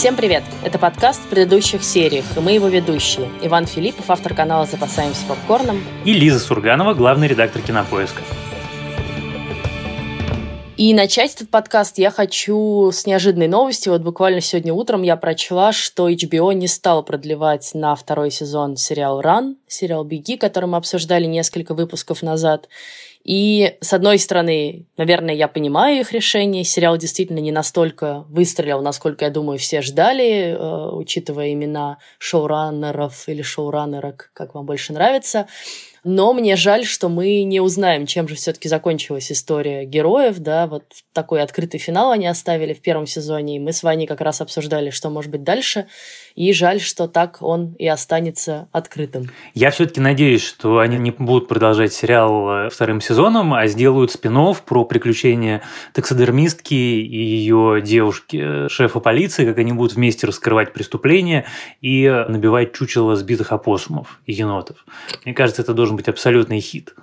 Всем привет! Это подкаст в предыдущих сериях, и мы его ведущие. Иван Филиппов, автор канала «Запасаемся попкорном». И Лиза Сурганова, главный редактор «Кинопоиска». И начать этот подкаст я хочу с неожиданной новости. Вот буквально сегодня утром я прочла, что HBO не стал продлевать на второй сезон сериал «Ран», сериал «Беги», который мы обсуждали несколько выпусков назад. И, с одной стороны, наверное, я понимаю их решение. Сериал действительно не настолько выстрелил, насколько, я думаю, все ждали, учитывая имена шоураннеров или шоураннерок, как вам больше нравится. Но мне жаль, что мы не узнаем, чем же все-таки закончилась история героев, да, вот такой открытый финал они оставили в первом сезоне, и мы с Ваней как раз обсуждали, что может быть дальше, и жаль, что так он и останется открытым. Я все-таки надеюсь, что они не будут продолжать сериал вторым сезоном, а сделают спин-офф про приключения таксодермистки и ее девушки, шефа полиции, как они будут вместе раскрывать преступления и набивать чучело сбитых опоссумов и енотов. Мне кажется, это должен быть абсолютный хит.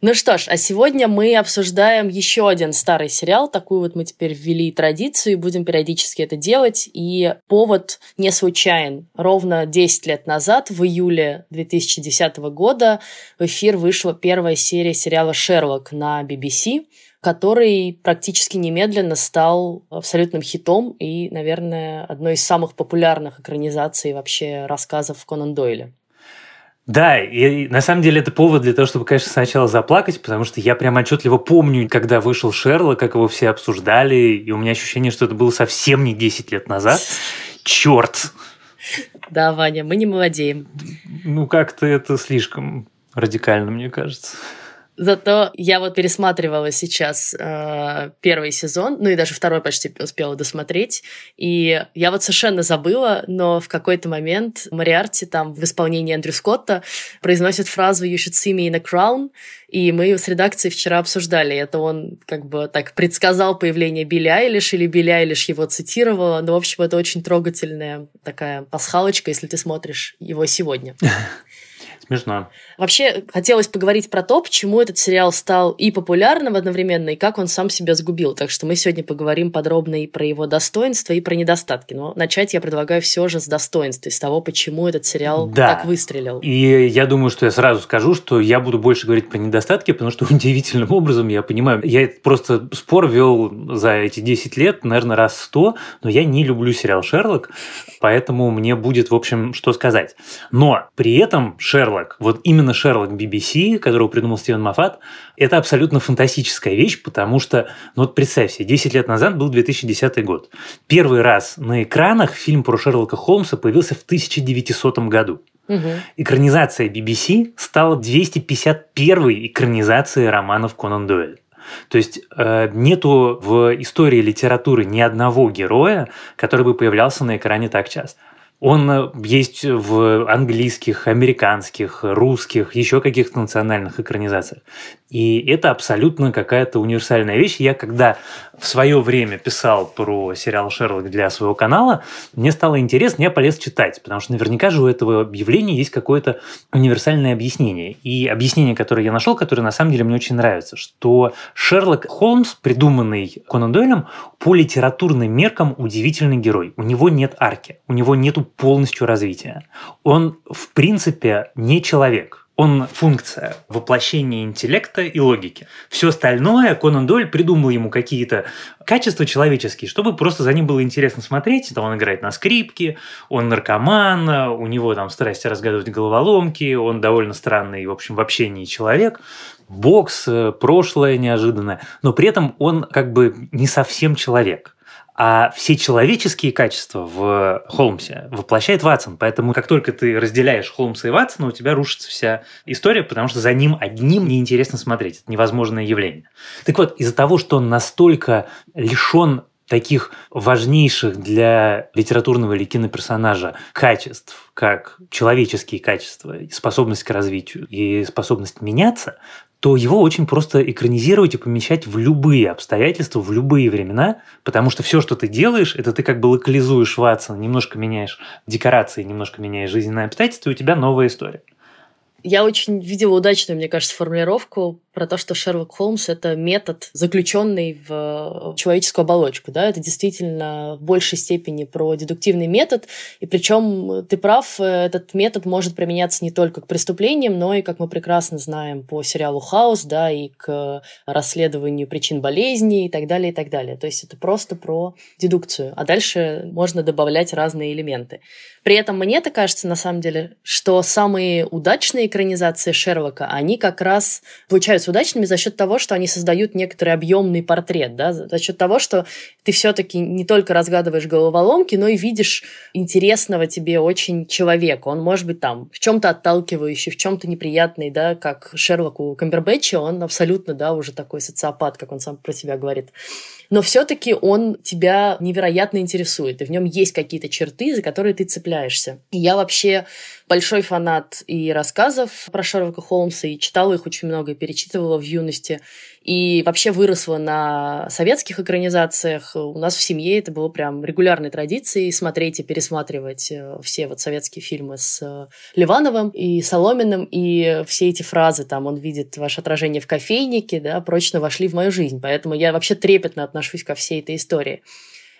Ну что ж, а сегодня мы обсуждаем еще один старый сериал. Такую вот мы теперь ввели традицию и будем периодически это делать. И повод не случайен. Ровно 10 лет назад, в июле 2010 года, в эфир вышла первая серия сериала «Шерлок» на BBC, который практически немедленно стал абсолютным хитом и, наверное, одной из самых популярных экранизаций вообще рассказов Конан Дойля. Да, и на самом деле это повод для того, чтобы, конечно, сначала заплакать, потому что я прям отчетливо помню, когда вышел «Шерлок», как его все обсуждали, и у меня ощущение, что это было совсем не 10 лет назад. Черт! Да, Ваня, мы не молодеем. Ну, как-то это слишком радикально, мне кажется. Зато я вот пересматривала сейчас первый сезон, ну и даже второй почти успела досмотреть, и я вот совершенно забыла, но в какой-то момент Мориарти там в исполнении Эндрю Скотта произносит фразу «You should see me in a crown», и мы ее с редакцией вчера обсуждали. Это он как бы так предсказал появление Билли Айлиш, или Билли Айлиш его цитировала. Ну, в общем, это очень трогательная такая пасхалочка, если ты смотришь его сегодня. Смешно. Вообще, хотелось поговорить про то, почему этот сериал стал и популярным одновременно, и как он сам себя сгубил. Так что мы сегодня поговорим подробно и про его достоинства, и про недостатки. Но начать я предлагаю все же с достоинств, с того, почему этот сериал так выстрелил. И я думаю, что я сразу скажу, что я буду больше говорить про недостатки, потому что удивительным образом я понимаю. Я просто спор вел за эти 10 лет, наверное, раз 100, но я не люблю сериал «Шерлок», поэтому мне будет, в общем, что сказать. Но при этом «Шерлок», вот именно «Шерлок» BBC, которого придумал Стивен Моффат, это абсолютно фантастическая вещь, потому что, ну вот представь себе, 10 лет назад был 2010 год. Первый раз на экранах фильм про Шерлока Холмса появился в 1900 году. Угу. Экранизация BBC стала 251-й экранизацией романов Конан Дойля. То есть нету в истории литературы ни одного героя, который бы появлялся на экране так часто. Он есть в английских, американских, русских, еще каких-то национальных экранизациях. И это абсолютно какая-то универсальная вещь. Я когда в свое время писал про сериал «Шерлок» для своего канала, мне стало интересно, я полез читать, потому что наверняка же у этого явления есть какое-то универсальное объяснение. И объяснение, которое я нашел, которое на самом деле мне очень нравится, что Шерлок Холмс, придуманный Конан Дойлем, по литературным меркам удивительный герой. У него нет арки, у него нету полностью развития. Он, в принципе, не человек. Он функция воплощения интеллекта и логики. Все остальное Конан Дойль придумал ему какие-то качества человеческие, чтобы просто за ним было интересно смотреть. Там он играет на скрипке, он наркоман, у него там страсть разгадывать головоломки, он довольно странный, в общем, в общении человек. Бокс, прошлое неожиданное. Но при этом он как бы не совсем человек. А все человеческие качества в Холмсе воплощает Ватсон. Поэтому как только ты разделяешь Холмса и Ватсона, у тебя рушится вся история, потому что за ним одним неинтересно смотреть. Это невозможное явление. Так вот, из-за того, что он настолько лишен таких важнейших для литературного или киноперсонажа качеств, как человеческие качества, способность к развитию и способность меняться, то его очень просто экранизировать и помещать в любые обстоятельства, в любые времена, потому что все, что ты делаешь, это ты как бы локализуешь Ватсона, немножко меняешь декорации, немножко меняешь жизненные обстоятельства, и у тебя новая история. Я очень видела удачную, мне кажется, формулировку про то, что Шерлок Холмс — это метод, заключенный в человеческую оболочку. Да? Это действительно в большей степени про дедуктивный метод. И причем, ты прав, этот метод может применяться не только к преступлениям, но и, как мы прекрасно знаем по сериалу «Хаус», да, и к расследованию причин болезни и так далее, и так далее. То есть это просто про дедукцию. А дальше можно добавлять разные элементы. При этом мне-то кажется, на самом деле, что самые удачные экранизации Шерлока, они как раз получаются удачными за счет того, что они создают некоторый объемный портрет, да, за счет того, что ты все-таки не только разгадываешь головоломки, но и видишь интересного тебе очень человека. Он может быть там в чем-то отталкивающий, в чем-то неприятный, да, как Шерлоку Камбербэтчу, он абсолютно, да, уже такой социопат, как он сам про себя говорит. Но все-таки он тебя невероятно интересует, и в нем есть какие-то черты, за которые ты цепляешься. Я вообще большой фанат и рассказов про Шерлока Холмса, и читала их очень много, и перечитывала в юности, и вообще выросла на советских экранизациях. У нас в семье это было прям регулярной традицией смотреть и пересматривать все вот советские фильмы с Ливановым и Соломиным, и все эти фразы, там, он видит ваше отражение в кофейнике, да, прочно вошли в мою жизнь, поэтому я вообще трепетно отношусь ко всей этой истории.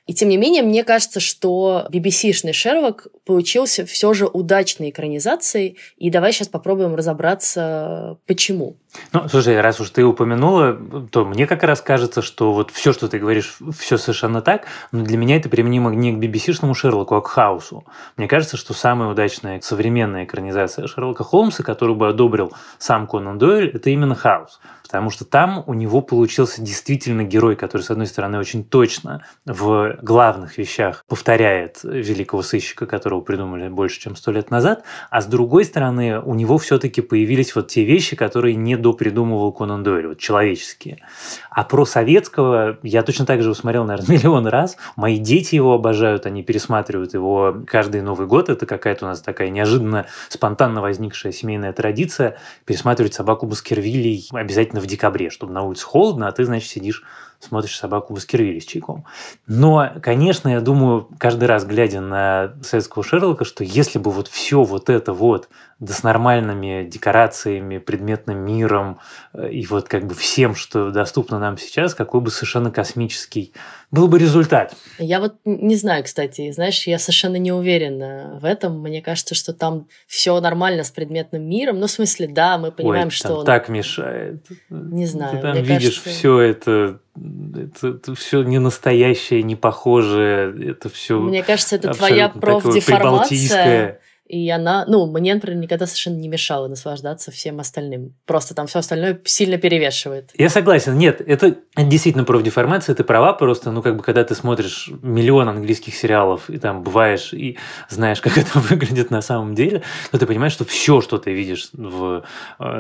И тем не менее, мне кажется, что BBC-шный Шерлок получился все же удачной экранизацией. И давай сейчас попробуем разобраться, почему. Ну, слушай, раз уж ты упомянула, то мне как раз кажется, что вот все, что ты говоришь, все совершенно так, но для меня это применимо не к BBC-шному Шерлоку, а к Хаусу. Мне кажется, что самая удачная современная экранизация Шерлока Холмса, которую бы одобрил сам Конан Дойль, это именно Хаус. Потому что там у него получился действительно герой, который, с одной стороны, очень точно в главных вещах повторяет великого сыщика, которого придумали больше, чем 100 лет назад, а с другой стороны, у него все-таки появились вот те вещи, которые не допридумывал Конан Дойль, вот человеческие. А про советского я точно так же усмотрел, наверное, миллион раз. Мои дети его обожают, они пересматривают его каждый Новый год. Это какая-то у нас такая неожиданно, спонтанно возникшая семейная традиция пересматривать «Собаку Баскервилей» обязательно в декабре, чтобы на улице холодно, а ты, значит, сидишь, смотришь «Собаку Баскервилей» с чайком. Но, конечно, я думаю, каждый раз, глядя на советского Шерлока, что если бы вот все вот это вот, да с нормальными декорациями, предметным миром и вот как бы всем, что доступно нам сейчас, какой бы совершенно космический был бы результат. Я вот не знаю, кстати, знаешь, я совершенно не уверена в этом. Мне кажется, что там все нормально с предметным миром. Ну, в смысле, да, мы понимаем, ой, что... Ой, так мешает. Не знаю. Ты там видишь, кажется... все это все не настоящее, не похожее, это все... Мне кажется, это твоя профдеформация... И она, ну, мне, например, никогда совершенно не мешала наслаждаться всем остальным. Просто там все остальное сильно перевешивает. Я согласен. Нет, это действительно профдеформация, ты права. Просто, ну, как бы, когда ты смотришь миллион английских сериалов и там бываешь и знаешь, как это выглядит на самом деле, то ты понимаешь, что все, что ты видишь в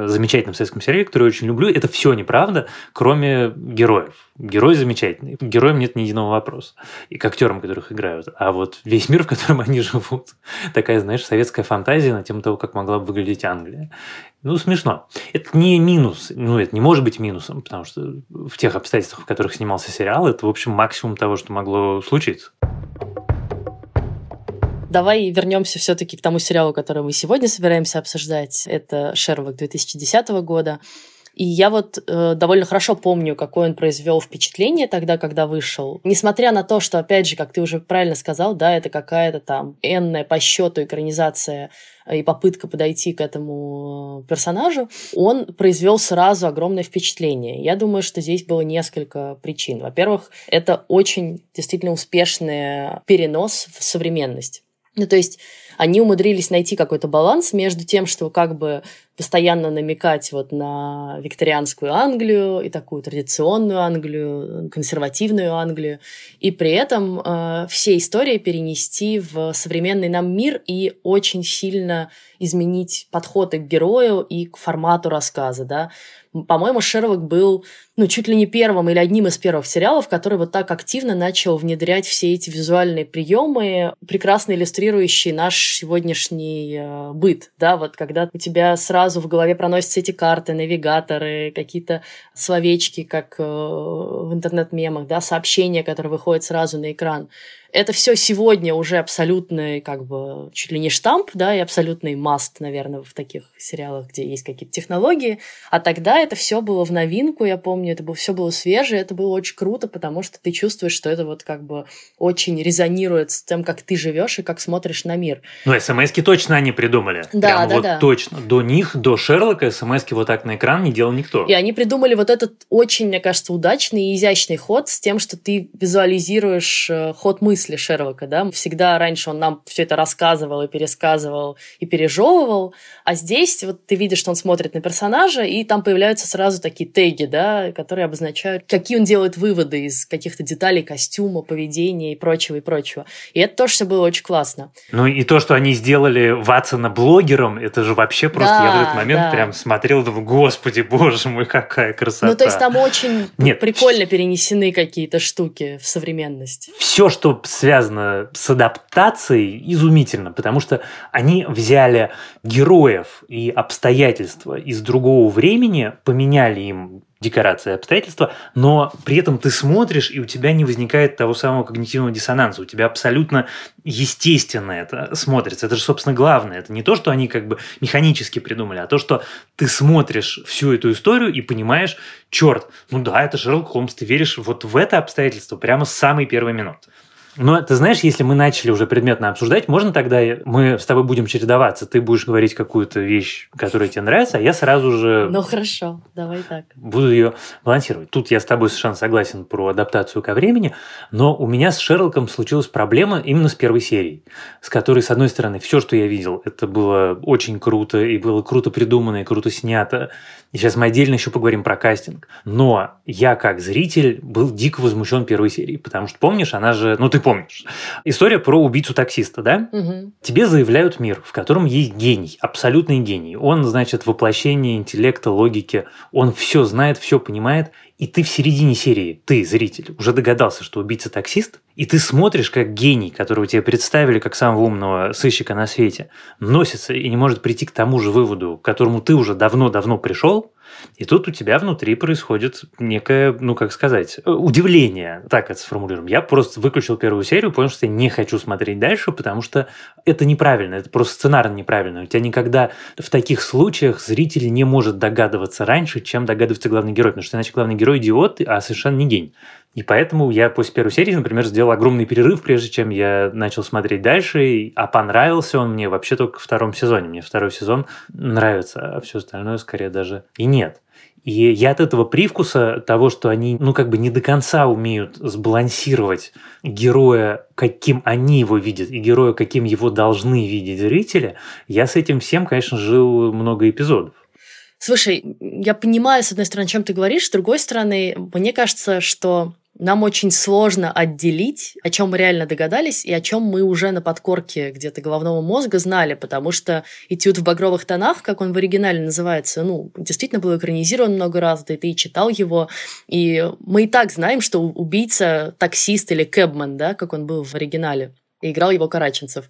замечательном советском сериале, который я очень люблю, это все неправда, кроме героев. Герои замечательные. Героям нет ни единого вопроса. И к актерам, которых играют. А вот весь мир, в котором они живут, такая, знаешь, советская фантазия на тему того, как могла бы выглядеть Англия. Ну, смешно. Это не минус, ну, это не может быть минусом, потому что в тех обстоятельствах, в которых снимался сериал, это, в общем, максимум того, что могло случиться. Давай вернемся все-таки к тому сериалу, который мы сегодня собираемся обсуждать. Это «Шерлок» 2010 года. И я вот довольно хорошо помню, какое он произвел впечатление тогда, когда вышел. Несмотря на то, что, опять же, как ты уже правильно сказал, да, это какая-то там энная по счету экранизация и попытка подойти к этому персонажу, он произвел сразу огромное впечатление. Я думаю, что здесь было несколько причин. Во-первых, это очень действительно успешный перенос в современность. Ну, то есть они умудрились найти какой-то баланс между тем, что как бы постоянно намекать вот на викторианскую Англию и такую традиционную Англию, консервативную Англию, и при этом все истории перенести в современный нам мир и очень сильно изменить подходы к герою и к формату рассказа, да. По-моему, Шерлок был, ну, чуть ли не первым или одним из первых сериалов, который вот так активно начал внедрять все эти визуальные приемы, прекрасно иллюстрирующие наш сегодняшний быт, да, вот когда у тебя сразу в голове проносятся эти карты, навигаторы, какие-то словечки, как в интернет-мемах, да, сообщения, которые выходят сразу на экран. это все сегодня уже абсолютный, как бы, чуть ли не штамп, да, и абсолютный маст, наверное, в таких сериалах, где есть какие-то технологии. А тогда это все было в новинку, я помню, это все было свежее, это было очень круто, потому что ты чувствуешь, что это вот как бы очень резонирует с тем, как ты живешь и как смотришь на мир. Ну, СМС-ки точно они придумали. Да, прям да, вот да. Точно. До них, до Шерлока СМС-ки вот так на экран не делал никто. И они придумали вот этот очень, мне кажется, удачный и изящный ход с тем, что ты визуализируешь ход мысли Шерлока, да? Всегда раньше он нам все это рассказывал и пересказывал и пережевывал, а здесь вот ты видишь, что он смотрит на персонажа, и там появляются сразу такие теги, да, которые обозначают, какие он делает выводы из каких-то деталей костюма, поведения и прочего, и прочего. И это тоже все было очень классно. Ну и то, что они сделали Ватсона блогером, это же вообще просто... Да, я в этот момент да. прям смотрел, думаю, господи, боже мой, какая красота. Ну то есть там очень прикольно перенесены какие-то штуки в современность. Все, что связано с адаптацией, изумительно, потому что они взяли героев и обстоятельства из другого времени, поменяли им декорации, обстоятельства, но при этом ты смотришь, и у тебя не возникает того самого когнитивного диссонанса. У тебя абсолютно естественно это смотрится. Это же, собственно, главное. Это не то, что они как бы механически придумали, а то, что ты смотришь всю эту историю и понимаешь, черт, ну да, это Шерлок Холмс, ты веришь вот в это обстоятельство прямо с самой первой минуты. Но ты знаешь, если мы начали уже предметно обсуждать, можно тогда мы с тобой будем чередоваться? Ты будешь говорить какую-то вещь, которая тебе нравится, а я сразу же... Ну хорошо, давай так. Буду ее балансировать. Тут я с тобой совершенно согласен про адаптацию ко времени, но у меня с Шерлоком случилась проблема именно с первой серии, с которой, с одной стороны, все, что я видел, это было очень круто, и было круто придумано, и круто снято. И сейчас мы отдельно еще поговорим про кастинг. Но я, как зритель, был дико возмущен первой серией, потому что, помнишь, она же... Ну, ты помнишь. История про убийцу таксиста, да? Угу. Тебе заявляют мир, в котором есть гений, абсолютный гений. Он, значит, воплощение интеллекта, логики. Он все знает, все понимает. И ты в середине серии, ты, зритель, уже догадался, что убийца таксист, и ты смотришь, как гений, которого тебе представили как самого умного сыщика на свете, носится и не может прийти к тому же выводу, к которому ты уже давно-давно пришел, и тут у тебя внутри происходит некое, ну, как сказать, удивление, так это сформулируем. Я просто выключил первую серию, понял, что я не хочу смотреть дальше, потому что это неправильно, это просто сценарно неправильно. У тебя никогда в таких случаях зритель не может догадываться раньше, чем догадывается главный герой, потому что иначе главный герой идиот, а совершенно не гений. И поэтому я после первой серии, например, сделал огромный перерыв, прежде чем я начал смотреть дальше, а понравился он мне вообще только во втором сезоне. Мне второй сезон нравится, а все остальное скорее даже и нет. И я от этого привкуса того, что они, ну, как бы не до конца умеют сбалансировать героя, каким они его видят, и героя, каким его должны видеть зрители, я с этим всем, конечно, жил много эпизодов. Слушай, я понимаю, с одной стороны, о чем ты говоришь, с другой стороны, мне кажется, что нам очень сложно отделить, о чем мы реально догадались и о чем мы уже на подкорке где-то головного мозга знали, потому что «Этюд в багровых тонах», как он в оригинале называется, ну, действительно был экранизирован много раз, да и ты читал его, и мы и так знаем, что убийца таксист или кэбмен, да, как он был в оригинале, и играл его Караченцев.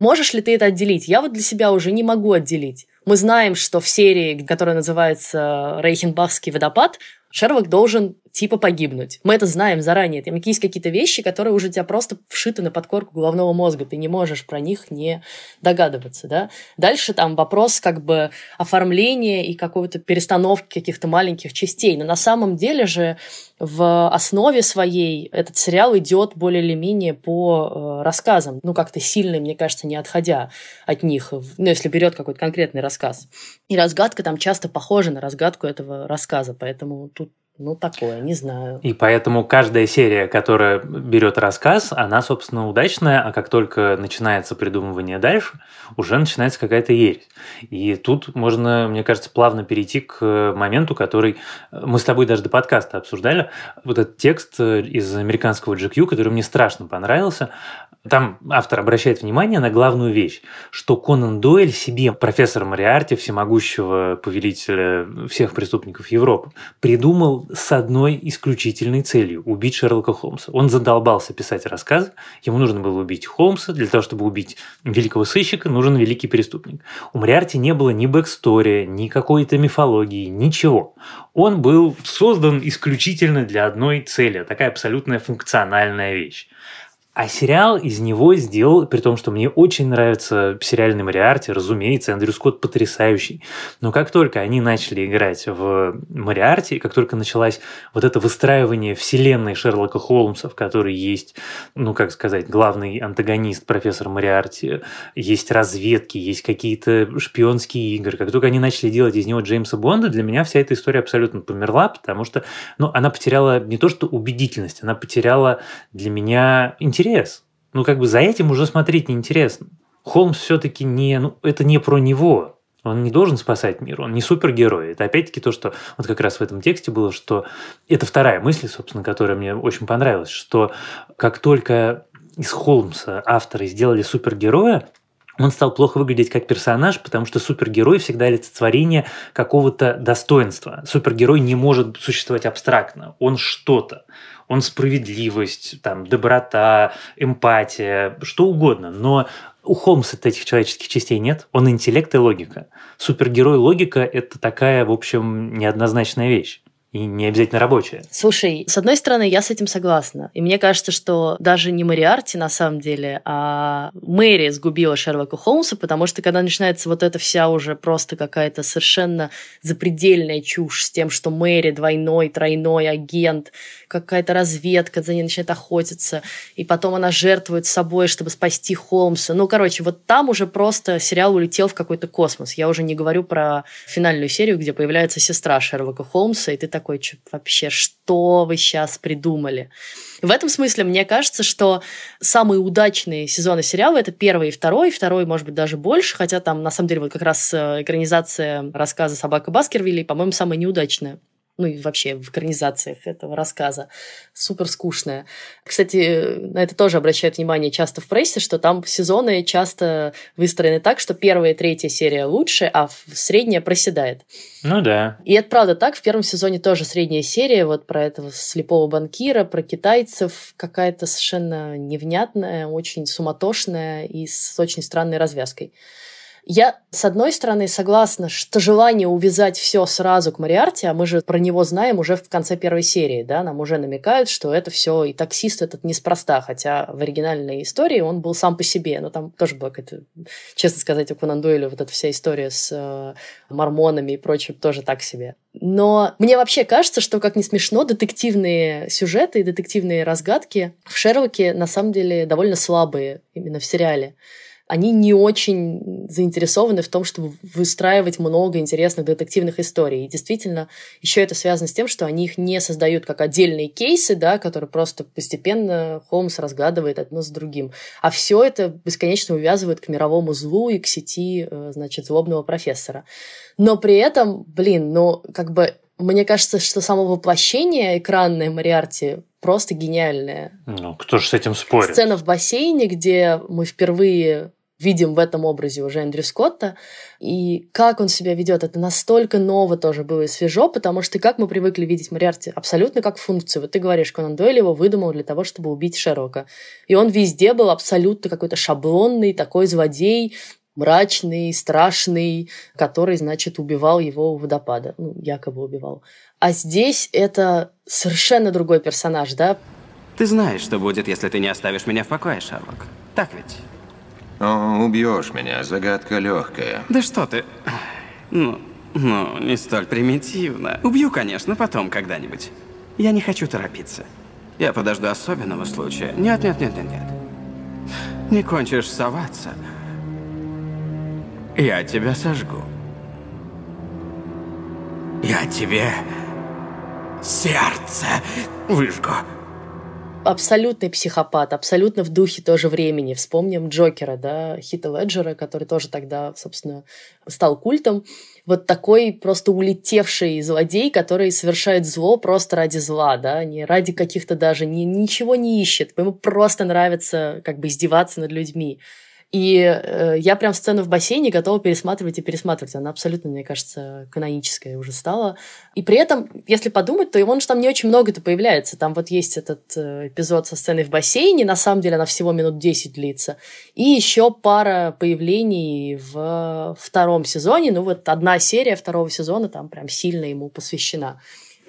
Можешь ли ты это отделить? Я вот для себя уже не могу отделить. Мы знаем, что в серии, которая называется «Рейхенбахский водопад», Шерлок должен типа погибнуть. Мы это знаем заранее. Там есть какие-то вещи, которые уже у тебя просто вшиты на подкорку головного мозга. Ты не можешь про них не догадываться, да? Дальше там вопрос как бы оформления и какой-то перестановки каких-то маленьких частей. Но на самом деле же в основе своей этот сериал идет более или менее по рассказам. Ну, как-то сильно, мне кажется, не отходя от них. Ну, если берет какой-то конкретный рассказ. И разгадка там часто похожа на разгадку этого рассказа. Поэтому тут, ну, такое, не знаю. И поэтому каждая серия, которая берет рассказ, она, собственно, удачная, а как только начинается придумывание дальше, уже начинается какая-то ересь. И тут можно, мне кажется, плавно перейти к моменту, который мы с тобой даже до подкаста обсуждали. Вот этот текст из американского GQ, который мне страшно понравился. Там автор обращает внимание на главную вещь, что Конан Дойль себе, профессор Мориарти, всемогущего повелителя всех преступников Европы, придумал с одной исключительной целью – убить Шерлока Холмса. Он задолбался писать рассказы, ему нужно было убить Холмса, для того, чтобы убить великого сыщика, нужен великий преступник. У Мориарти не было ни бэкстория, ни какой-то мифологии, ничего. Он был создан исключительно для одной цели, такая абсолютная функциональная вещь. А сериал из него сделал, при том, что мне очень нравится сериальный Мориарти, разумеется, Эндрю Скотт потрясающий. Но как только они начали играть в Мориарти, как только началось вот это выстраивание вселенной Шерлока Холмса, в которой есть, ну, как сказать, главный антагонист профессор Мориарти, есть разведки, есть какие-то шпионские игры. Как только они начали делать из него Джеймса Бонда, для меня вся эта история абсолютно померла, потому что, ну, она потеряла не то что убедительность, она потеряла для меня интерес. Ну, как бы за этим уже смотреть неинтересно. Холмс все-таки не... Ну, это не про него. Он не должен спасать мир, он не супергерой. Это опять-таки то, что вот как раз в этом тексте было, что... Это вторая мысль, собственно, которая мне очень понравилась, что как только из Холмса авторы сделали супергероя, он стал плохо выглядеть как персонаж, потому что супергерой всегда олицетворение какого-то достоинства. Супергерой не может существовать абстрактно. Он что-то. Он справедливость, там, доброта, эмпатия, что угодно. Но у Холмса этих человеческих частей нет. Он интеллект и логика. Супергерой-логика – это такая, в общем, неоднозначная вещь. И не обязательно рабочая. Слушай, с одной стороны, я с этим согласна. И мне кажется, что даже не Мориарти, на самом деле, а Мэри сгубила Шерлока Холмса, потому что когда начинается вот эта вся уже просто какая-то совершенно запредельная чушь с тем, что Мэри двойной, тройной агент, какая-то разведка, за ней начинает охотиться, и потом она жертвует собой, чтобы спасти Холмса. Ну, короче, вот там уже просто сериал улетел в какой-то космос. Я уже не говорю про финальную серию, где появляется сестра Шерлока Холмса, и ты такой, вообще, что вы сейчас придумали? В этом смысле, мне кажется, что самые удачные сезоны сериала – это первый и второй. Второй, может быть, даже больше, хотя там, на самом деле, вот как раз экранизация рассказа «Собака Баскервилей», по-моему, самая неудачная. Ну и вообще в экранизациях этого рассказа. Супер скучная. Кстати, на это тоже обращают внимание часто в прессе, что там сезоны часто выстроены так, что первая и третья серия лучше, а средняя проседает. Ну да. И это правда так. В первом сезоне тоже средняя серия. Вот про этого слепого банкира, про китайцев. Какая-то совершенно невнятная, очень суматошная и с очень странной развязкой. Я, с одной стороны, согласна, что желание увязать все сразу к Мориарти, а мы же про него знаем уже в конце первой серии, да, нам уже намекают, что это все и таксист этот неспроста, хотя в оригинальной истории он был сам по себе, но там тоже была какая-то, честно сказать, у Конан Дойля вот эта вся история с мормонами и прочим тоже так себе. Но мне вообще кажется, что, как ни смешно, детективные сюжеты и детективные разгадки в «Шерлоке» на самом деле довольно слабые именно в сериале. Они не очень заинтересованы в том, чтобы выстраивать много интересных детективных историй. И действительно, еще это связано с тем, что они их не создают как отдельные кейсы, да, которые просто постепенно Холмс разгадывает одно с другим. А все это бесконечно увязывает к мировому злу и к сети, значит, злобного профессора. Но при этом, мне кажется, что само воплощение экранное Мориарти просто гениальное. Ну, кто же с этим спорит? Сцена в бассейне, где мы впервые видим в этом образе уже Эндрю Скотта, и как он себя ведет, это настолько ново тоже было и свежо, потому что как мы привыкли видеть Мориарти абсолютно как функцию. Вот ты говоришь, Конан Дойль его выдумал для того, чтобы убить Шерлока. И он везде был абсолютно какой-то шаблонный, такой злодей, мрачный, страшный, который, значит, убивал его у водопада. Ну, якобы убивал. А здесь это совершенно другой персонаж, да? Ты знаешь, что будет, если ты не оставишь меня в покое, Шерлок. Так ведь? О, убьешь меня, загадка легкая. Да что ты... Ну, не столь примитивно. Убью, конечно, потом когда-нибудь. Я не хочу торопиться. Я подожду особенного случая. Нет. Не кончишь соваться... Я тебя сожгу. Я тебе сердце выжгу. Абсолютный психопат, абсолютно в духе тоже времени. Вспомним Джокера, да, Хита Леджера, который тоже тогда, собственно, стал культом. Вот такой просто улетевший злодей, который совершает зло просто ради зла, да, не ради каких-то даже, ничего не ищет. Ему просто нравится как бы издеваться над людьми. И я прям сцену в бассейне готова пересматривать и пересматривать. Она абсолютно, мне кажется, каноническая уже стала. И при этом, если подумать, то он же там не очень много-то появляется. Там вот есть этот эпизод со сценой в бассейне. На самом деле она всего минут 10 длится. И еще пара появлений в втором сезоне. Ну вот одна серия второго сезона там прям сильно ему посвящена.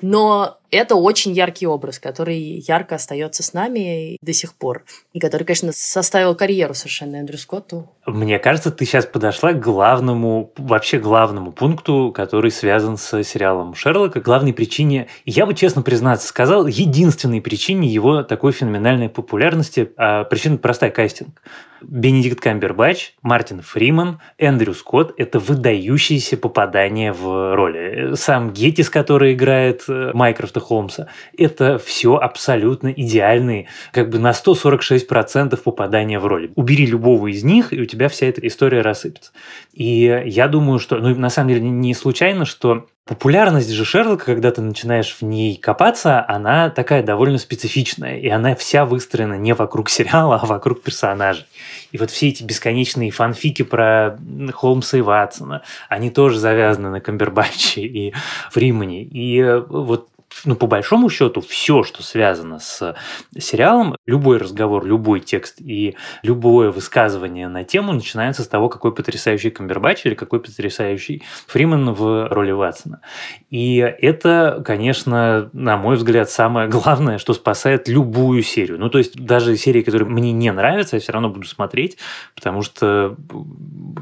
Но Это очень яркий образ, который ярко остается с нами до сих пор. И который, конечно, составил карьеру совершенно Эндрю Скотту. Мне кажется, ты сейчас подошла к главному, вообще главному пункту, который связан с сериалом Шерлока. Главной причине, я бы, честно признаться, сказал, единственной причине его такой феноменальной популярности. А причина простая — кастинг. Бенедикт Камбербэтч, Мартин Фриман, Эндрю Скотт — это выдающиеся попадания в роли. Сам Гэтисс, который играет Майкрофта Холмса, это все абсолютно идеальные, как бы на 146% попадания в роли. Убери любого из них, и у тебя вся эта история рассыпется. И я думаю, что, ну, на самом деле, не случайно, что популярность же Шерлока, когда ты начинаешь в ней копаться, она такая довольно специфичная, и она вся выстроена не вокруг сериала, а вокруг персонажей. И вот все эти бесконечные фанфики про Холмса и Ватсона, они тоже завязаны на Камбербэтче и Фримане. И вот, ну, по большому счету, все, что связано с сериалом, любой разговор, любой текст и любое высказывание на тему начинается с того, какой потрясающий Камбербэтч или какой потрясающий Фриман в роли Ватсона. И это, конечно, на мой взгляд, самое главное, что спасает любую серию. Ну, то есть даже серии, которые мне не нравятся, я все равно буду смотреть, потому что,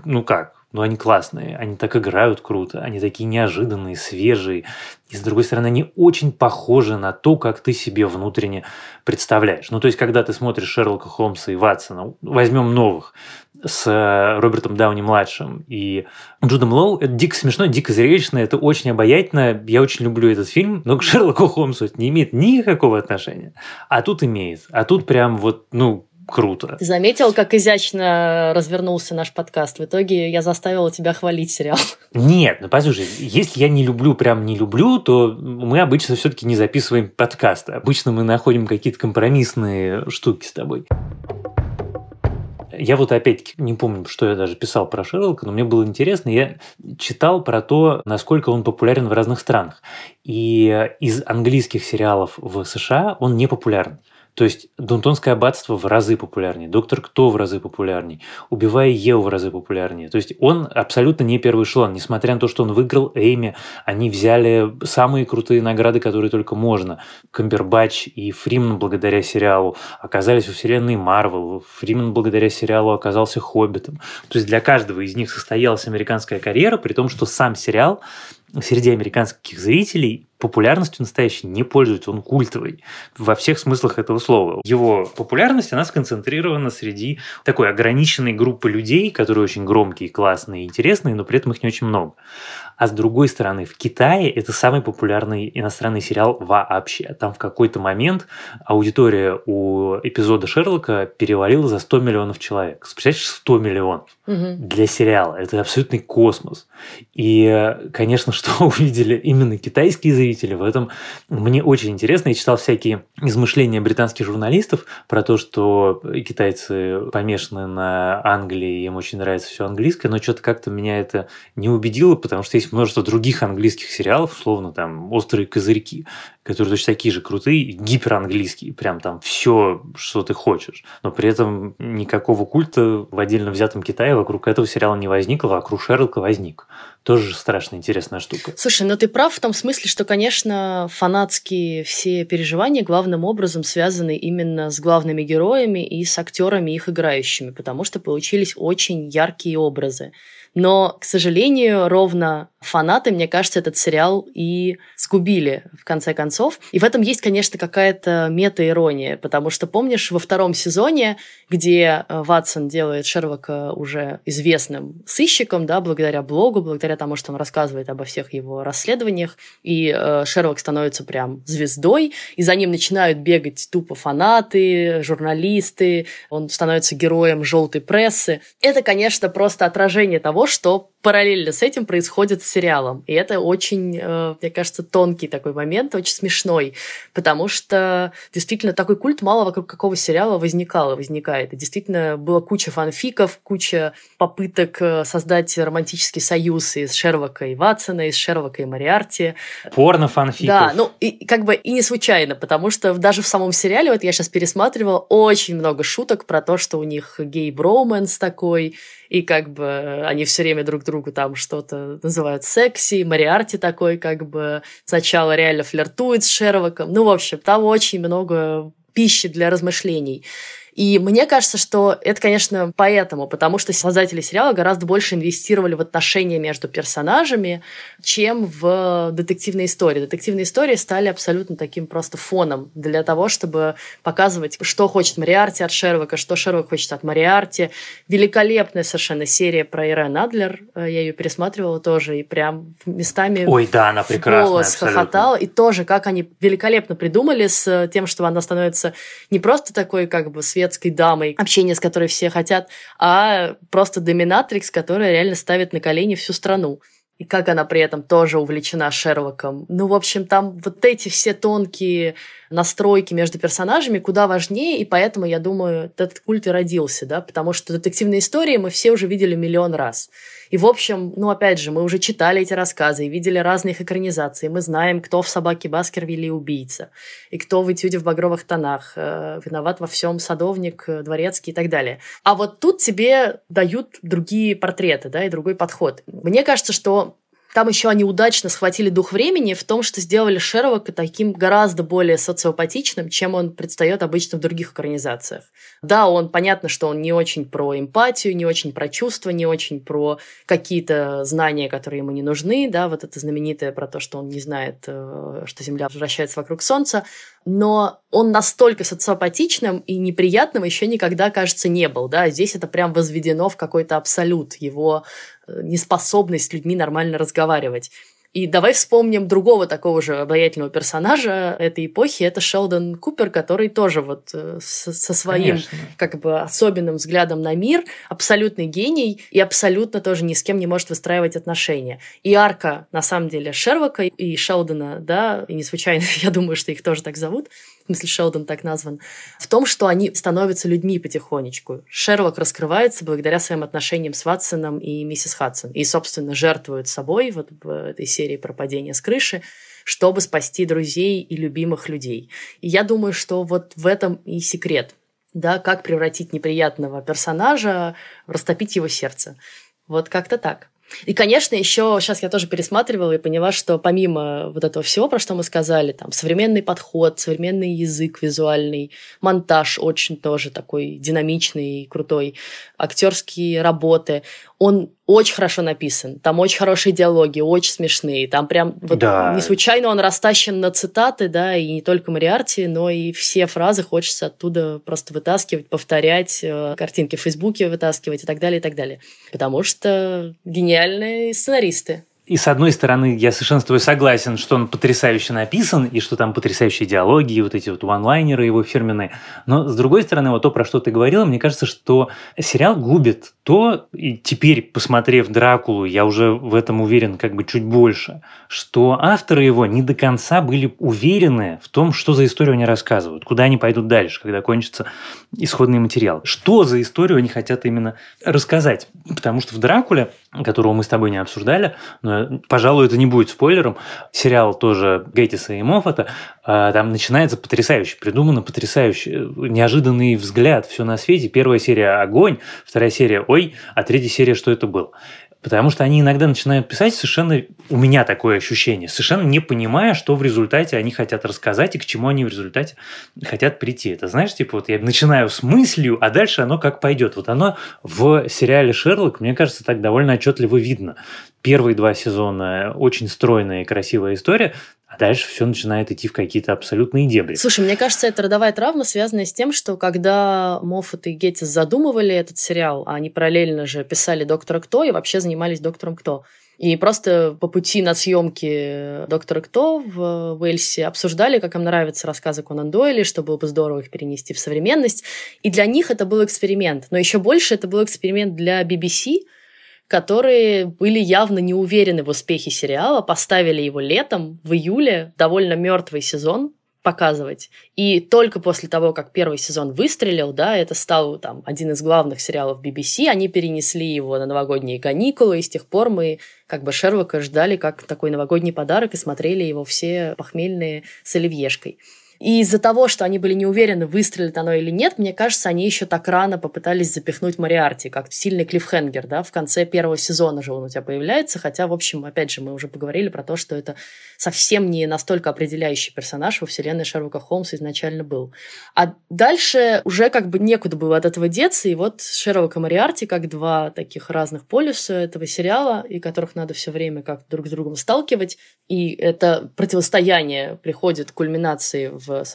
ну как, ну они классные, они так играют круто, они такие неожиданные, свежие. И, с другой стороны, они очень похожи на то, как ты себе внутренне представляешь. Ну, то есть, когда ты смотришь Шерлока Холмса и Ватсона, возьмем новых, с Робертом Дауни-младшим и Джудом Лоу, это дико смешно, дико зрелищно, это очень обаятельно. Я очень люблю этот фильм, но к Шерлоку Холмсу это не имеет никакого отношения. А тут имеет. А тут прям вот, ну, круто. Ты заметил, как изящно развернулся наш подкаст? В итоге я заставила тебя хвалить сериал. Нет, ну послушай, если я не люблю, прям не люблю, то мы обычно все-таки не записываем подкасты. Обычно мы находим какие-то компромиссные штуки с тобой. Я вот опять-таки не помню, что я даже писал про Шерлока, но мне было интересно, я читал про то, насколько он популярен в разных странах. И из английских сериалов в США он не популярен. То есть «Даунтонское аббатство» в разы популярнее, «Доктор Кто» в разы популярнее, «Убивая Еву» в разы популярнее. То есть он абсолютно не первый эшелон. Несмотря на то, что он выиграл Эмми, они взяли самые крутые награды, которые только можно. Камбербэтч и Фриман благодаря сериалу оказались во вселенной Марвел, Фриман благодаря сериалу оказался Хоббитом. То есть для каждого из них состоялась американская карьера, при том, что сам сериал среди американских зрителей популярностью настоящей не пользуется, он культовый во всех смыслах этого слова. Его популярность, она сконцентрирована среди такой ограниченной группы людей, которые очень громкие, классные, интересные, но при этом их не очень много. А с другой стороны, в Китае это самый популярный иностранный сериал вообще. Там в какой-то момент аудитория у эпизода Шерлока перевалила за 100 миллионов человек. Представляешь, 100 миллионов для сериала. Это абсолютный космос. И, конечно, что увидели именно китайские зрители в этом, мне очень интересно. Я читал всякие измышления британских журналистов про то, что китайцы помешаны на Англии, им очень нравится все английское, но что-то как-то меня это не убедило, потому что есть множество других английских сериалов, условно, там «Острые козырьки», которые точно такие же крутые, гиперанглийские, прям там все, что ты хочешь. Но при этом никакого культа в отдельно взятом Китае вокруг этого сериала не возникло, вокруг Шерлока возник. Тоже страшно интересная штука. Слушай, но ты прав в том смысле, что, конечно, фанатские все переживания главным образом связаны именно с главными героями и с актерами их играющими, потому что получились очень яркие образы. Но, к сожалению, ровно фанаты, мне кажется, этот сериал и сгубили, в конце концов. И в этом есть, конечно, какая-то мета-ирония, потому что, помнишь, во втором сезоне, где Ватсон делает Шерлока уже известным сыщиком, да, благодаря блогу, благодаря тому, что он рассказывает обо всех его расследованиях, и Шерлок становится прям звездой, и за ним начинают бегать тупо фанаты, журналисты, он становится героем желтой прессы. Это, конечно, просто отражение того, что параллельно с этим происходит с сериалом. И это очень, мне кажется, тонкий такой момент, очень смешной, потому что действительно такой культ мало вокруг какого сериала возникает. И действительно была куча фанфиков, куча попыток создать романтический союз из Шерлока и Ватсона, из Шерлока и Мориарти. Порно-фанфиков. Да, ну и как бы и не случайно, потому что даже в самом сериале, вот я сейчас пересматривала, очень много шуток про то, что у них гей-броуманс такой, и как бы они все время друг другу там что-то называют секси, Мориарти такой как бы сначала реально флиртует с Шерлоком. Ну, в общем, там очень много пищи для размышлений. И мне кажется, что это, конечно, поэтому, потому что создатели сериала гораздо больше инвестировали в отношения между персонажами, чем в детективные истории. Детективные истории стали абсолютно таким просто фоном для того, чтобы показывать, что хочет Мориарти от Шерлока, что Шерлок хочет от Мориарти. Великолепная совершенно серия про Ирэн Адлер. Я ее пересматривала тоже и прям местами ой, да, она прекрасная, в голос хохотала. И тоже, как они великолепно придумали с тем, что она становится не просто такой как бы светлой, дамой, общение с которой все хотят, а просто доминатрикс, которая реально ставит на колени всю страну. И как она при этом тоже увлечена Шерлоком. Ну, в общем, там вот эти все тонкие настройки между персонажами куда важнее, и поэтому, я думаю, этот культ и родился, да, потому что детективные истории мы все уже видели миллион раз. И, в общем, ну, опять же, мы уже читали эти рассказы и видели разные их экранизации. Мы знаем, кто в «Собаке Баскервилей» убийца, и кто в «Этюде в багровых тонах», «Виноват во всем», «Садовник», «Дворецкий» и так далее. А вот тут тебе дают другие портреты, да, и другой подход. Мне кажется, что там еще они удачно схватили дух времени в том, что сделали Шерлока таким гораздо более социопатичным, чем он предстает обычно в других экранизациях. Да, он, понятно, что он не очень про эмпатию, не очень про чувства, не очень про какие-то знания, которые ему не нужны, да, вот это знаменитое про то, что он не знает, что Земля вращается вокруг Солнца, но он настолько социопатичным и неприятным еще никогда, кажется, не был, да, здесь это прям возведено в какой-то абсолют, его неспособность с людьми нормально разговаривать. И давай вспомним другого такого же обаятельного персонажа этой эпохи, это Шелдон Купер, который тоже вот со своим конечно, как бы особенным взглядом на мир, абсолютный гений и абсолютно тоже ни с кем не может выстраивать отношения. И арка, на самом деле, Шерлока и Шелдона, да, и не случайно, я думаю, что их тоже так зовут, в смысле Шелдон так назван, в том, что они становятся людьми потихонечку. Шерлок раскрывается благодаря своим отношениям с Ватсоном и миссис Хадсон. И, собственно, жертвует собой вот в этой серии про падение с крыши, чтобы спасти друзей и любимых людей. И я думаю, что вот в этом и секрет, да, как превратить неприятного персонажа, растопить его сердце. Вот как-то так. И, конечно, еще сейчас я тоже пересматривала и поняла, что помимо вот этого всего, про что мы сказали, там современный подход, современный язык визуальный, монтаж очень тоже такой динамичный и крутой, актерские работы, он очень хорошо написан, там очень хорошие диалоги, очень смешные, там прям вот да, не случайно он растащен на цитаты, да, и не только Мориарти, но и все фразы хочется оттуда просто вытаскивать, повторять, картинки в Фейсбуке вытаскивать и так далее, потому что гениальные сценаристы. И, с одной стороны, я совершенно с тобой согласен, что он потрясающе написан, и что там потрясающие диалоги, и вот эти вот ванлайнеры его фирменные. Но, с другой стороны, вот то, про что ты говорила, мне кажется, что сериал губит то, и теперь, посмотрев «Дракулу», я уже в этом уверен как бы чуть больше, что авторы его не до конца были уверены в том, что за историю они рассказывают, куда они пойдут дальше, когда кончится исходный материал. Что за историю они хотят именно рассказать. Потому что в «Дракуле», которого мы с тобой не обсуждали, но пожалуй, это не будет спойлером. Сериал тоже Гэтисса и Моффата. Там начинается потрясающе, придумано потрясающе. Неожиданный взгляд, все на свете. Первая серия – огонь, вторая серия – ой, а третья серия – что это было? Потому что они иногда начинают писать совершенно, у меня такое ощущение, совершенно не понимая, что в результате они хотят рассказать и к чему они в результате хотят прийти. Это знаешь, типа вот я начинаю с мыслью, а дальше оно как пойдет. Вот оно в сериале «Шерлок», мне кажется, так довольно отчетливо видно. Первые два сезона очень стройная и красивая история, а дальше все начинает идти в какие-то абсолютные дебри. Слушай, мне кажется, это родовая травма, связанная с тем, что когда Моффат и Геттис задумывали этот сериал, они параллельно же писали «Доктора Кто» и вообще занимались «Доктором Кто». И просто по пути на съемки «Доктора Кто» в Уэльсе обсуждали, как им нравятся рассказы Конан Дойля, что было бы здорово их перенести в современность. И для них это был эксперимент. Но еще больше это был эксперимент для BBC, которые были явно не уверены в успехе сериала, поставили его летом, в июле, довольно мертвый сезон показывать. И только после того, как первый сезон выстрелил, да, это стал там один из главных сериалов BBC, они перенесли его на новогодние каникулы, и с тех пор мы как бы Шерлока ждали как такой новогодний подарок и смотрели его все похмельные с оливьешкой. И из-за того, что они были не уверены, выстрелит оно или нет, мне кажется, они еще так рано попытались запихнуть Мориарти, как сильный клиффхенгер, да, в конце первого сезона же он у тебя появляется, хотя, в общем, опять же, мы уже поговорили про то, что это совсем не настолько определяющий персонаж во вселенной Шерлока Холмса изначально был. А дальше уже как бы некуда было от этого деться, и вот Шерлок и Мориарти, как два таких разных полюса этого сериала, и которых надо все время как друг с другом сталкивать, и это противостояние приходит к кульминации в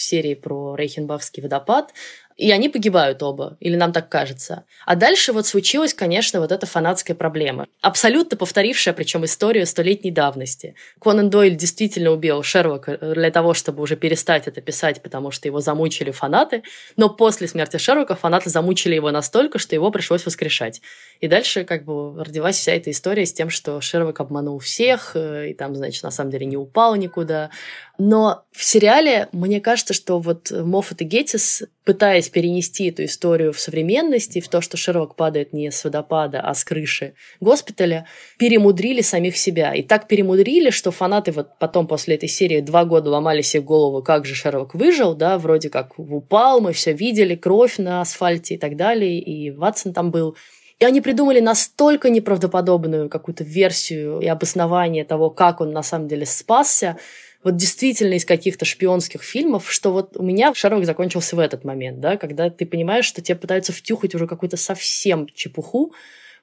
серии про Рейхенбахский водопад, и они погибают оба, или нам так кажется. А дальше вот случилась, конечно, вот эта фанатская проблема, абсолютно повторившая, причем историю столетней давности. Конан Дойль действительно убил Шерлока для того, чтобы уже перестать это писать, потому что его замучили фанаты, но после смерти Шерлока фанаты замучили его настолько, что его пришлось воскрешать. И дальше как бы родилась вся эта история с тем, что Шерлок обманул всех, и там, значит, на самом деле не упал никуда. Но в сериале, мне кажется, что вот Моффат и Гэтисс, пытаясь перенести эту историю в современность и в то, что Шерлок падает не с водопада, а с крыши госпиталя, перемудрили самих себя. И так перемудрили, что фанаты вот потом после этой серии 2 года ломали себе голову, как же Шерлок выжил, да, вроде как упал, мы все видели, кровь на асфальте и так далее, и Ватсон там был. И они придумали настолько неправдоподобную какую-то версию и обоснование того, как он на самом деле спасся, вот действительно из каких-то шпионских фильмов, что вот у меня Шерлок закончился в этот момент, да, когда ты понимаешь, что тебе пытаются втюхать уже какую-то совсем чепуху,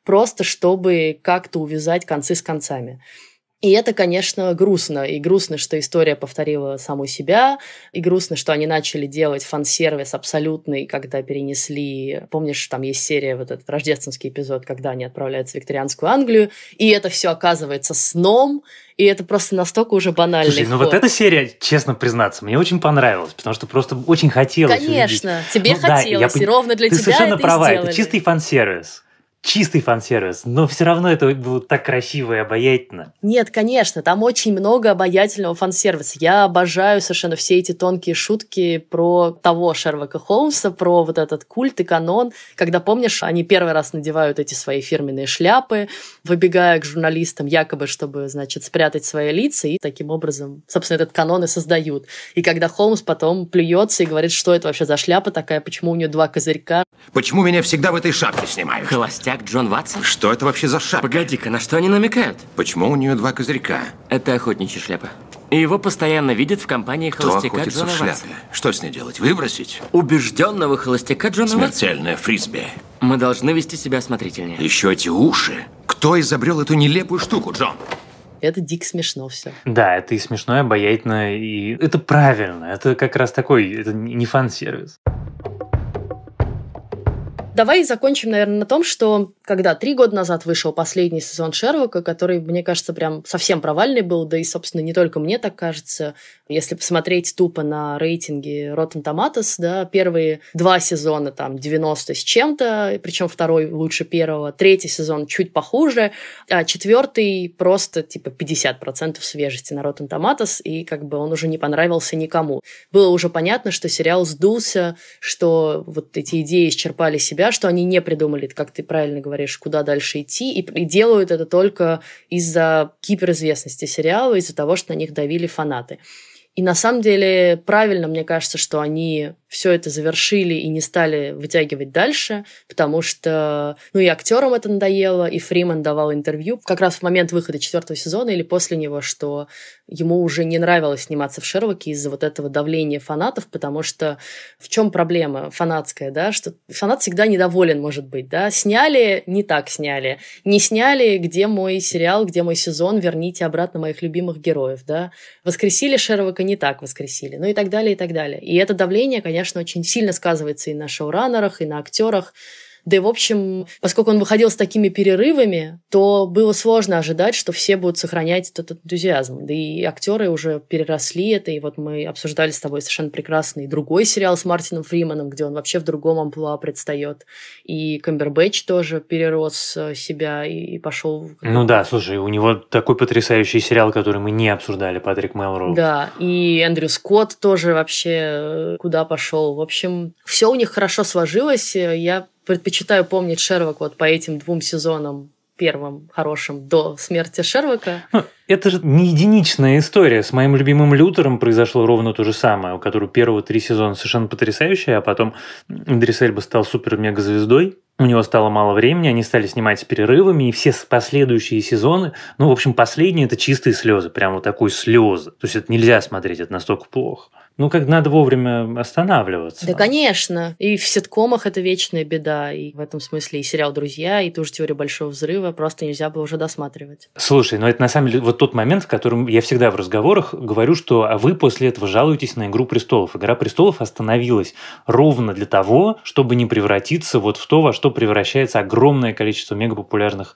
просто чтобы как-то увязать концы с концами. И это, конечно, грустно. И грустно, что история повторила саму себя, и грустно, что они начали делать фан-сервис абсолютный, когда перенесли... Помнишь, там есть серия, вот этот рождественский эпизод, когда они отправляются в викторианскую Англию, и это все оказывается сном, и это просто настолько уже банальный ход. Слушай, ну вот эта серия, честно признаться, мне очень понравилась, потому что просто очень хотелось Конечно, увидеть. Тебе хотелось, да, и ровно для тебя это и сделали. Ты совершенно права, это чистый фан-сервис. Чистый фан-сервис, но все равно это было так красиво и обаятельно. Нет, конечно, там очень много обаятельного фан-сервиса. Я обожаю совершенно все эти тонкие шутки про того Шерлока Холмса, про вот этот культ и канон. Когда, помнишь, они первый раз надевают эти свои фирменные шляпы, выбегая к журналистам якобы, чтобы, значит, спрятать свои лица, и таким образом, собственно, этот канон и создают. И когда Холмс потом плюется и говорит, что это вообще за шляпа такая, почему у нее 2 козырька. Почему меня всегда в этой шапке снимают? Холостяк. Джон Ватсон? Что это вообще за шапка? Погоди-ка, на что они намекают? Почему у нее 2 козырька? Это охотничья шляпа. И его постоянно видят в компании холостяка Джона Ватсона. Что с ней делать? Выбросить? Убежденного холостяка Джона Ватсона. Смертельная фрисби. Мы должны вести себя осмотрительнее. Еще эти уши. Кто изобрел эту нелепую штуку, Джон? Это дико смешно все. Да, это и смешно, и обаятельно, и это правильно. Это как раз такой, это не фан-сервис. Давай закончим, наверное, на том, что когда 3 года назад вышел последний сезон Шерлока, который, мне кажется, прям совсем провальный был, да и, собственно, не только мне так кажется. Если посмотреть тупо на рейтинги Rotten Tomatoes, да, первые 2 сезона там 90 с чем-то, причем второй лучше первого, 3-й сезон чуть похуже, а 4-й просто типа 50% свежести на Rotten Tomatoes, и как бы он уже не понравился никому. Было уже понятно, что сериал сдулся, что вот эти идеи исчерпали себя, что они не придумали, как ты правильно говоришь, куда дальше идти, и делают это только из-за гиперизвестности сериала, из-за того, что на них давили фанаты. И на самом деле правильно, мне кажется, что они все это завершили и не стали вытягивать дальше, потому что, ну, и актерам это надоело, и Фриман давал интервью как раз в момент выхода 4-го сезона или после него, что ему уже не нравилось сниматься в Шерлоке из-за вот этого давления фанатов, потому что в чем проблема фанатская, да, что фанат всегда недоволен, может быть, да, сняли, не так сняли, не сняли, где мой сериал, где мой сезон, верните обратно моих любимых героев, да, воскресили Шерлока, не так воскресили, ну и так далее, и так далее. И это давление, конечно, очень сильно сказывается и на шоураннерах, и на актерах. Да и, в общем, поскольку он выходил с такими перерывами, то было сложно ожидать, что все будут сохранять этот энтузиазм. Да и актеры уже переросли это, и вот мы обсуждали с тобой совершенно прекрасный другой сериал с Мартином Фриманом, где он вообще в другом амплуа предстает. И Камбербэтч тоже перерос себя и пошел... Ну да, слушай, у него такой потрясающий сериал, который мы не обсуждали, Патрик Мелроуз. Да, и Эндрю Скотт тоже вообще куда пошел. В общем, все у них хорошо сложилось. Я предпочитаю помнить Шерлок вот по этим 2 сезонам первым хорошим до смерти Шерлока. Это же не единичная история. С моим любимым Лютером произошло ровно то же самое, у которого первые 3 сезона совершенно потрясающие, а потом Идрис Эльба стал супер-мегазвездой. У него стало мало времени, они стали снимать с перерывами, и все последующие сезоны, ну, в общем, последние – это чистые слезы, прям вот такой слезы. То есть это нельзя смотреть, это настолько плохо. Ну, как надо вовремя останавливаться. Да, конечно. И в ситкомах это вечная беда. И в этом смысле и сериал «Друзья», и ту же «Теорию большого взрыва» просто нельзя было уже досматривать. Слушай, ну это на самом деле вот тот момент, в котором я всегда в разговорах говорю, что а вы после этого жалуетесь на «Игру престолов». «Игра престолов» остановилась ровно для того, чтобы не превратиться вот в то, во что превращается огромное количество мегапопулярных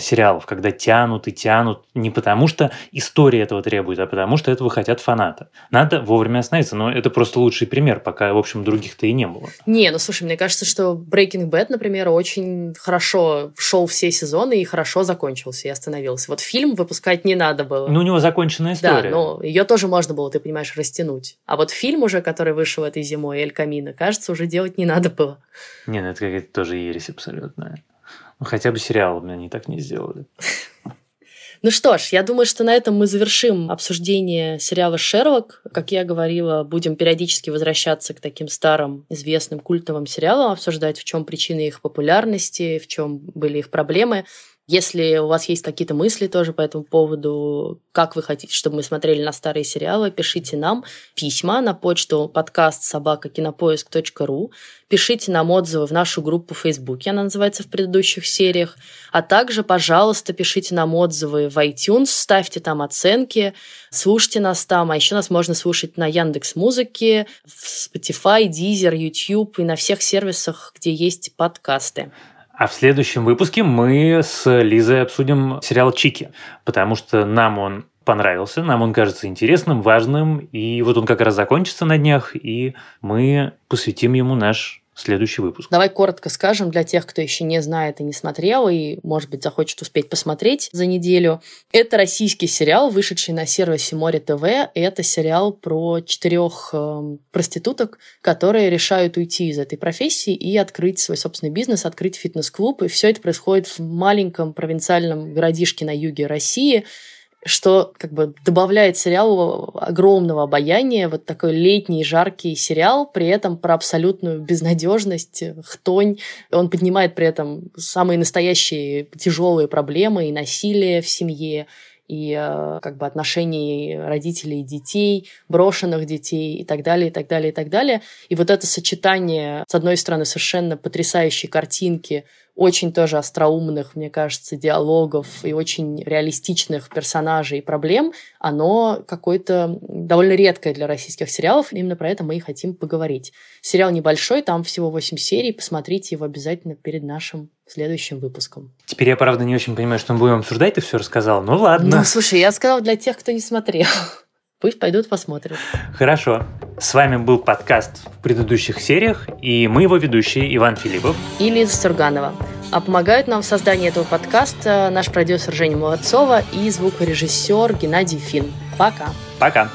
сериалов, когда тянут и тянут не потому, что история этого требует, а потому, что этого хотят фанаты. Надо вовремя остановиться. Но это просто лучший пример, пока, в общем, других-то и не было. Не, ну слушай, мне кажется, что Breaking Bad, например, очень хорошо шел все сезоны и хорошо закончился и остановился. Вот фильм выпускать не надо было. Ну, у него законченная история. Да, но ее тоже можно было, ты понимаешь, растянуть. А вот фильм уже, который вышел этой зимой, «Эль Камино», кажется, уже делать не надо было. Не, ну это какая-то тоже ересь абсолютная. Ну, хотя бы сериал у меня они так не сделали. Ну что ж, я думаю, что на этом мы завершим обсуждение сериала «Шерлок». Как я говорила, будем периодически возвращаться к таким старым, известным культовым сериалам, обсуждать, в чем причины их популярности, в чем были их проблемы. Если у вас есть какие-то мысли тоже по этому поводу, как вы хотите, чтобы мы смотрели на старые сериалы, пишите нам письма на почту podcast@kinopoisk.ru, пишите нам отзывы в нашу группу в Фейсбуке, она называется «В предыдущих сериях», а также, пожалуйста, пишите нам отзывы в iTunes, ставьте там оценки, слушайте нас там, а еще нас можно слушать на Яндекс.Музыке, в Spotify, Deezer, YouTube и на всех сервисах, где есть подкасты. А в следующем выпуске мы с Лизой обсудим сериал «Чики», потому что нам он понравился, нам он кажется интересным, важным, и вот он как раз закончится на днях, и мы посвятим ему наш следующий выпуск. Давай коротко скажем для тех, кто еще не знает и не смотрел, и, может быть, захочет успеть посмотреть за неделю. Это российский сериал, вышедший на сервисе Море ТВ. Это сериал про 4 проституток, которые решают уйти из этой профессии и открыть свой собственный бизнес, открыть фитнес-клуб. И все это происходит в маленьком провинциальном городишке на юге России, что как бы добавляет сериалу огромного обаяния, вот такой летний, жаркий сериал, при этом про абсолютную безнадежность, хтонь. Он поднимает при этом самые настоящие тяжелые проблемы и насилие в семье, и как бы отношений родителей и детей, брошенных детей и так далее, и так далее, и так далее. И вот это сочетание, с одной стороны, совершенно потрясающей картинки, очень тоже остроумных, мне кажется, диалогов и очень реалистичных персонажей и проблем, оно какое-то довольно редкое для российских сериалов, именно про это мы и хотим поговорить. Сериал небольшой, там всего 8 серий, посмотрите его обязательно перед нашим следующим выпуском. Теперь я, правда, не очень понимаю, что мы будем обсуждать, ты все рассказал, ну ладно. Ну, слушай, я сказала для тех, кто не смотрел. Пусть пойдут посмотрят. Хорошо. С вами был подкаст «В предыдущих сериях», и мы его ведущие Иван Филиппов и Лиза Сурганова. А помогают нам в создании этого подкаста наш продюсер Женя Молодцова и звукорежиссер Геннадий Фин. Пока. Пока.